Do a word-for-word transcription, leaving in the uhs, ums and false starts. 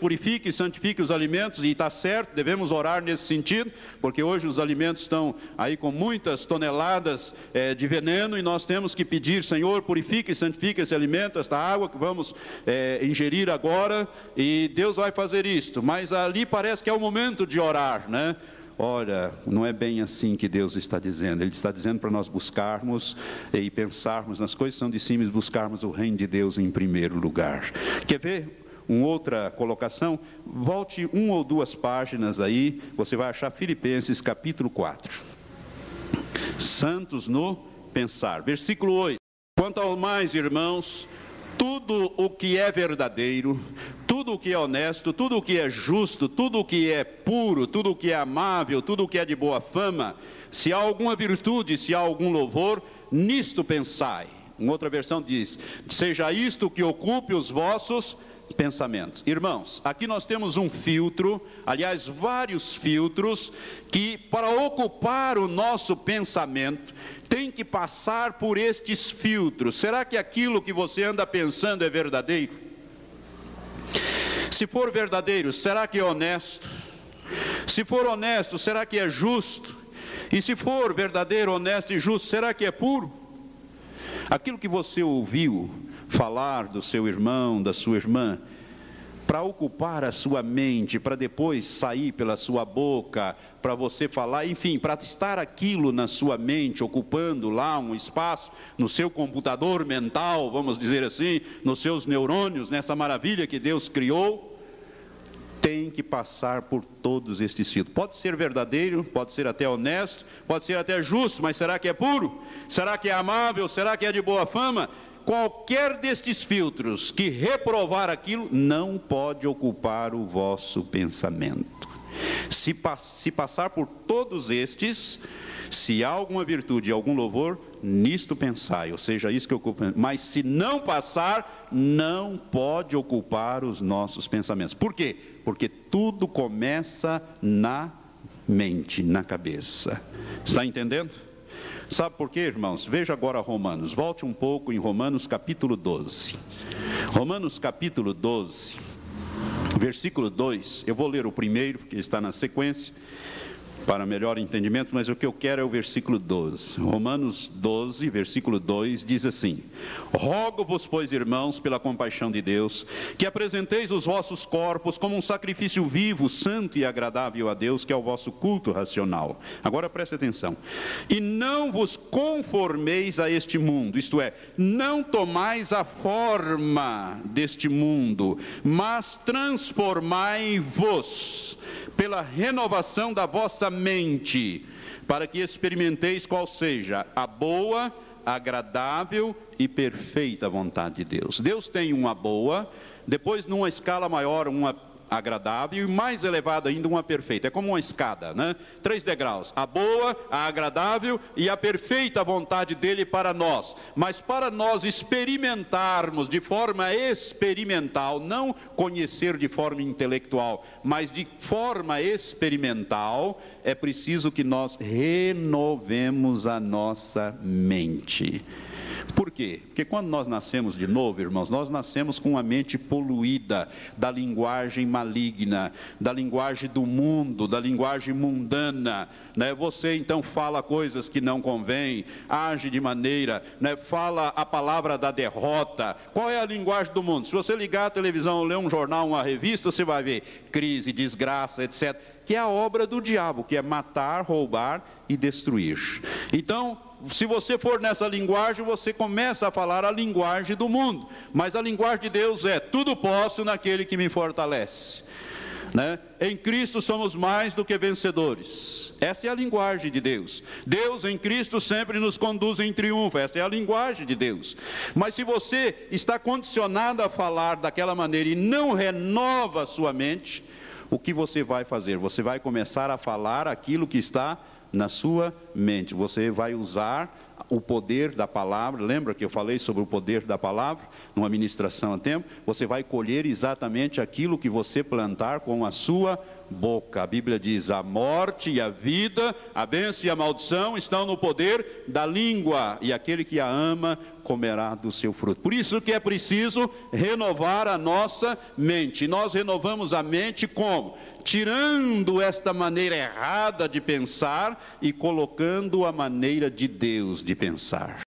purifique e santifique os alimentos, e está certo, devemos orar nesse sentido, porque hoje os alimentos estão aí com muitas toneladas é, de veneno, e nós temos que pedir, Senhor, purifique e santifique esse alimento, esta água que vamos é, ingerir agora, e Deus vai fazer isto, mas ali parece que é o momento de orar, né? Olha, não é bem assim que Deus está dizendo. Ele está dizendo para nós buscarmos e pensarmos nas coisas que são de cima e buscarmos o reino de Deus em primeiro lugar. Quer ver uma outra colocação? Volte uma ou duas páginas aí, você vai achar Filipenses capítulo quatro. Santos no pensar. Versículo oito. Quanto ao mais, irmãos, tudo o que é verdadeiro, tudo o que é honesto, tudo o que é justo, tudo o que é puro, tudo o que é amável, tudo o que é de boa fama, se há alguma virtude, se há algum louvor, nisto pensai. Uma outra versão diz, seja isto que ocupe os vossos pensamentos. Irmãos, aqui nós temos um filtro, aliás, vários filtros, que para ocupar o nosso pensamento, tem que passar por estes filtros. Será que aquilo que você anda pensando é verdadeiro? Se for verdadeiro, será que é honesto? Se for honesto, será que é justo? E se for verdadeiro, honesto e justo, será que é puro? Aquilo que você ouviu falar do seu irmão, da sua irmã, para ocupar a sua mente, para depois sair pela sua boca, para você falar, enfim, para estar aquilo na sua mente, ocupando lá um espaço no seu computador mental, vamos dizer assim, nos seus neurônios, nessa maravilha que Deus criou, tem que passar por todos estes filtros. Pode ser verdadeiro, pode ser até honesto, pode ser até justo, mas será que é puro? Será que é amável? Será que é de boa fama? Qualquer destes filtros que reprovar aquilo, não pode ocupar o vosso pensamento. Se, pas, se passar por todos estes, se há alguma virtude, algum louvor, nisto pensai, ou seja, isso que ocupa. Mas se não passar, não pode ocupar os nossos pensamentos. Por quê? Porque tudo começa na mente, na cabeça. Está entendendo? Sabe por quê, irmãos? Veja agora Romanos, volte um pouco em Romanos capítulo doze. Romanos capítulo doze, versículo dois, eu vou ler o primeiro, porque está na sequência, para melhor entendimento, mas o que eu quero é o versículo doze. Romanos doze, versículo dois, diz assim: rogo-vos, pois, irmãos, pela compaixão de Deus, que apresenteis os vossos corpos como um sacrifício vivo, santo e agradável a Deus, que é o vosso culto racional. Agora preste atenção. E não vos conformeis a este mundo, isto é, não tomais a forma deste mundo, mas transformai-vos pela renovação da vossa mente, para que experimenteis qual seja a boa, agradável e perfeita vontade de Deus. Deus tem uma boa, depois numa escala maior uma agradável e mais elevada ainda uma perfeita. É como uma escada, né? Três degraus, a boa, a agradável e a perfeita vontade dele para nós. Mas para nós experimentarmos de forma experimental, não conhecer de forma intelectual, mas de forma experimental, é preciso que nós renovemos a nossa mente. Por quê? Porque quando nós nascemos de novo, irmãos, nós nascemos com uma mente poluída da linguagem maligna, da linguagem do mundo, da linguagem mundana, né? Você então fala coisas que não convém, age de maneira, né? Fala a palavra da derrota. Qual é a linguagem do mundo? Se você ligar a televisão, ler um jornal, uma revista, você vai ver crise, desgraça, etcétera, que é a obra do diabo, que é matar, roubar e destruir. Então, se você for nessa linguagem, você começa a falar a linguagem do mundo. Mas a linguagem de Deus é, tudo posso naquele que me fortalece. Né? Em Cristo somos mais do que vencedores. Essa é a linguagem de Deus. Deus em Cristo sempre nos conduz em triunfo. Essa é a linguagem de Deus. Mas se você está condicionado a falar daquela maneira e não renova a sua mente, o que você vai fazer? Você vai começar a falar aquilo que está na sua mente. Você vai usar o poder da palavra. Lembra que eu falei sobre o poder da palavra numa ministração a tempo? Você vai colher exatamente aquilo que você plantar com a sua boca. A Bíblia diz, a morte e a vida, a bênção e a maldição estão no poder da língua, e aquele que a ama comerá do seu fruto. Por isso que é preciso renovar a nossa mente. Nós renovamos a mente como? Tirando esta maneira errada de pensar e colocando a maneira de Deus de pensar.